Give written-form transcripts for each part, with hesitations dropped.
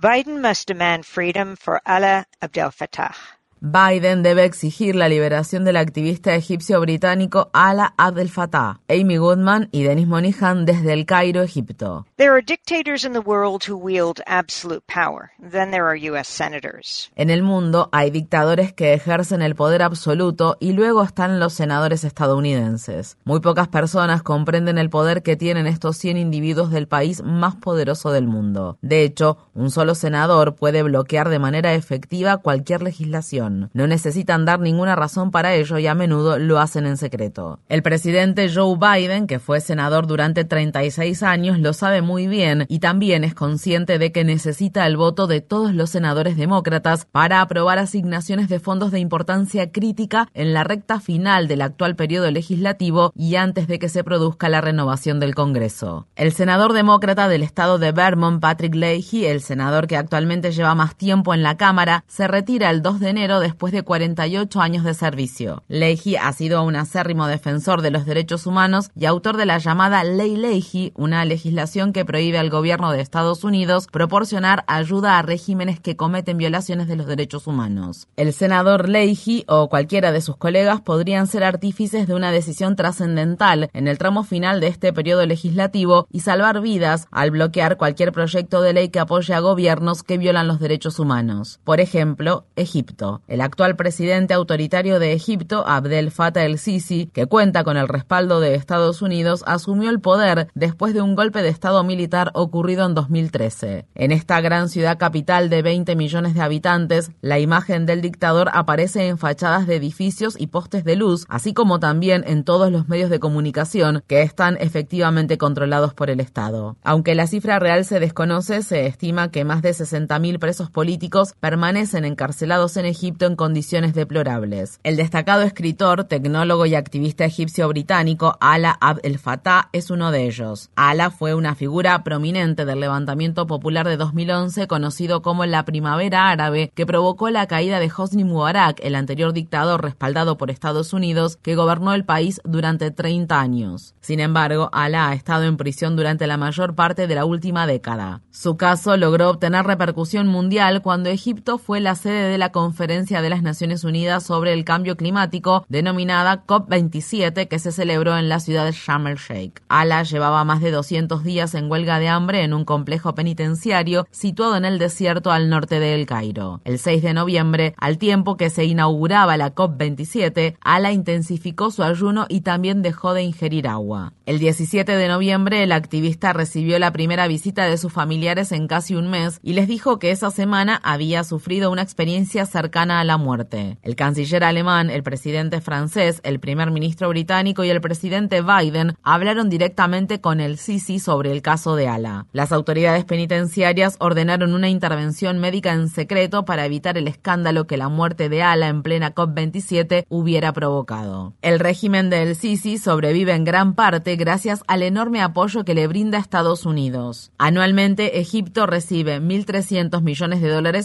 Biden must demand freedom for Alaa Abd El-Fattah. Biden debe exigir la liberación del activista egipcio-británico Alaa Abd El-Fattah, Amy Goodman y Denis Moynihan desde el Cairo, Egipto. There are dictators in the world who wield absolute power. Then there are US senators. En el mundo hay dictadores que ejercen el poder absoluto y luego están los senadores estadounidenses. Muy pocas personas comprenden el poder que tienen estos 100 individuos del país más poderoso del mundo. De hecho, un solo senador puede bloquear de manera efectiva cualquier legislación. No necesitan dar ninguna razón para ello y a menudo lo hacen en secreto. El presidente Joe Biden, que fue senador durante 36 años, lo sabe muy bien y también es consciente de que necesita el voto de todos los senadores demócratas para aprobar asignaciones de fondos de importancia crítica en la recta final del actual periodo legislativo y antes de que se produzca la renovación del Congreso. El senador demócrata del estado de Vermont, Patrick Leahy, el senador que actualmente lleva más tiempo en la Cámara, se retira el 2 de enero después de 48 años de servicio. Leahy ha sido un acérrimo defensor de los derechos humanos y autor de la llamada Ley Leahy, una legislación que prohíbe al gobierno de Estados Unidos proporcionar ayuda a regímenes que cometen violaciones de los derechos humanos. El senador Leahy o cualquiera de sus colegas podrían ser artífices de una decisión trascendental en el tramo final de este periodo legislativo y salvar vidas al bloquear cualquier proyecto de ley que apoye a gobiernos que violan los derechos humanos. Por ejemplo, Egipto. El actual presidente autoritario de Egipto, Abdel Fattah el-Sisi, que cuenta con el respaldo de Estados Unidos, asumió el poder después de un golpe de estado militar ocurrido en 2013. En esta gran ciudad capital de 20 millones de habitantes, la imagen del dictador aparece en fachadas de edificios y postes de luz, así como también en todos los medios de comunicación que están efectivamente controlados por el Estado. Aunque la cifra real se desconoce, se estima que más de 60.000 presos políticos permanecen encarcelados en Egipto en condiciones deplorables. El destacado escritor, tecnólogo y activista egipcio-británico Alaa Abd El-Fattah es uno de ellos. Alaa fue una figura prominente del levantamiento popular de 2011 conocido como la Primavera Árabe, que provocó la caída de Hosni Mubarak, el anterior dictador respaldado por Estados Unidos que gobernó el país durante 30 años. Sin embargo, Alaa ha estado en prisión durante la mayor parte de la última década. Su caso logró obtener repercusión mundial cuando Egipto fue la sede de la Conferencia de las Naciones Unidas sobre el Cambio Climático, denominada COP27, que se celebró en la ciudad de Sharm el Sheikh. Alaa llevaba más de 200 días en huelga de hambre en un complejo penitenciario situado en el desierto al norte de El Cairo. El 6 de noviembre, al tiempo que se inauguraba la COP27, Alaa intensificó su ayuno y también dejó de ingerir agua. El 17 de noviembre, el activista recibió la primera visita de sus familiares en casi un mes y les dijo que esa semana había sufrido una experiencia cercana a la muerte. El canciller alemán, el presidente francés, el primer ministro británico y el presidente Biden hablaron directamente con el Sisi sobre el caso de Alaa. Las autoridades penitenciarias ordenaron una intervención médica en secreto para evitar el escándalo que la muerte de Alaa en plena COP27 hubiera provocado. El régimen del Sisi sobrevive en gran parte gracias al enorme apoyo que le brinda Estados Unidos. Anualmente, Egipto recibe $1.300 millones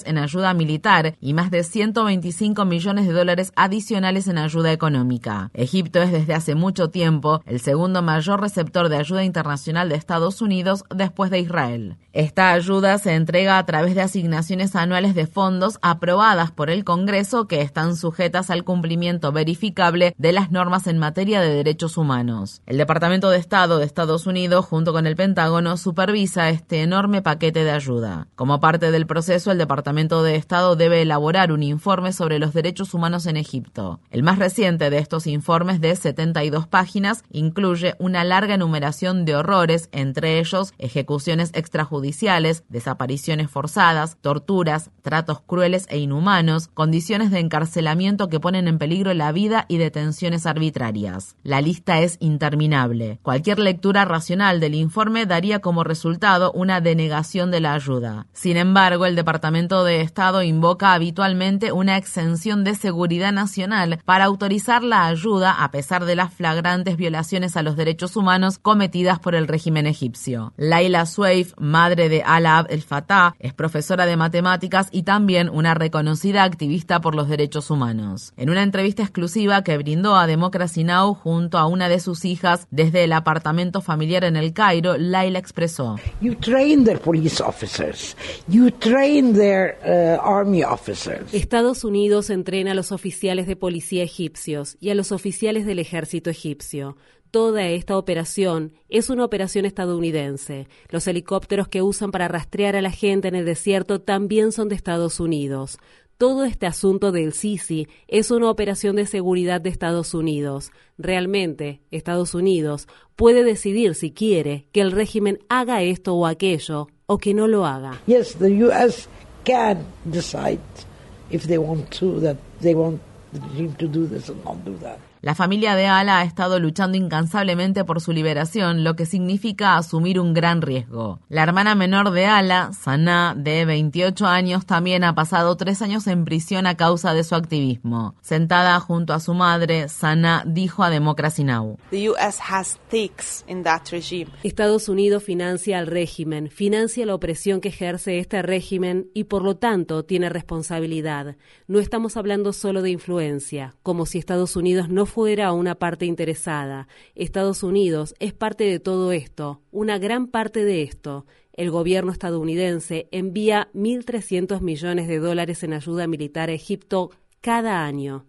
en ayuda militar y más de $125 millones adicionales en ayuda económica. Egipto es desde hace mucho tiempo el segundo mayor receptor de ayuda internacional de Estados Unidos después de Israel. Esta ayuda se entrega a través de asignaciones anuales de fondos aprobadas por el Congreso que están sujetas al cumplimiento verificable de las normas en materia de derechos humanos. El Departamento de Estado de Estados Unidos, junto con el Pentágono, supervisa este enorme paquete de ayuda. Como parte del proceso, el Departamento de Estado debe elaborar un informe sobre los derechos humanos en Egipto. El más reciente de estos informes, de 72 páginas, incluye una larga enumeración de horrores, entre ellos ejecuciones extrajudiciales, desapariciones forzadas, torturas, tratos crueles e inhumanos, condiciones de encarcelamiento que ponen en peligro la vida y detenciones arbitrarias. La lista es interminable. Cualquier lectura racional del informe daría como resultado una denegación de la ayuda. Sin embargo, el Departamento de Estado invoca habitualmente una exención de seguridad nacional para autorizar la ayuda a pesar de las flagrantes violaciones a los derechos humanos cometidas por el régimen egipcio. Laila Sweif, madre de Alaa Abd El-Fattah, es profesora de matemáticas y también una reconocida activista por los derechos humanos. En una entrevista exclusiva que brindó a Democracy Now junto a una de sus hijas desde el apartamento familiar en El Cairo, Laila expresó: "You train their police officers. You train their army officers." Estados Unidos entrena a los oficiales de policía egipcios y a los oficiales del ejército egipcio. Toda esta operación es una operación estadounidense. Los helicópteros que usan para rastrear a la gente en el desierto también son de Estados Unidos. Todo este asunto del Sisi es una operación de seguridad de Estados Unidos. Realmente, Estados Unidos puede decidir si quiere que el régimen haga esto o aquello, o que no lo haga. Yes, the US can decide if they want to, that they want the regime to do this or not do that. La familia de Alaa ha estado luchando incansablemente por su liberación, lo que significa asumir un gran riesgo. La hermana menor de Alaa, Sanaa, de 28 años, también ha pasado 3 años en prisión a causa de su activismo. Sentada junto a su madre, Sanaa dijo a Democracy Now: "The US has stakes in that regime." Estados Unidos financia al régimen, financia la opresión que ejerce este régimen y por lo tanto tiene responsabilidad. No estamos hablando solo de influencia, como si Estados Unidos no fuera una parte interesada. Estados Unidos es parte de todo esto, una gran parte de esto. El gobierno estadounidense envía $1.300 millones en ayuda militar a Egipto cada año.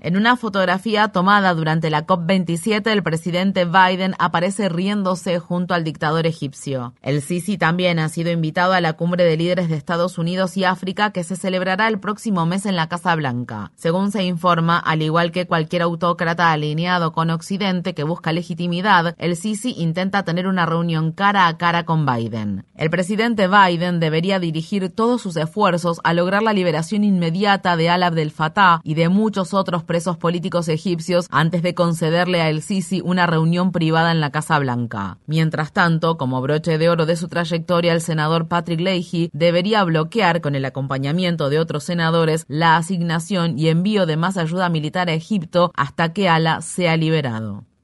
En una fotografía tomada durante la COP27, el presidente Biden aparece riéndose junto al dictador egipcio. El Sisi también ha sido invitado a la cumbre de líderes de Estados Unidos y África que se celebrará el próximo mes en la Casa Blanca. Según se informa, al igual que cualquier autócrata alineado con Occidente que busca legitimidad, el Sisi intenta tener una reunión cara a cara con Biden. El presidente Biden debería dirigir todos sus esfuerzos a lograr la liberación inmediata de Alaa Abd El-Fattah y de muchos otros presos políticos egipcios antes de concederle a el Sisi una reunión privada en la Casa Blanca. Mientras tanto, como broche de oro de su trayectoria, el senador Patrick Leahy debería bloquear, con el acompañamiento de otros senadores, la asignación y envío de más ayuda militar a Egipto hasta que Alaa sea liberado.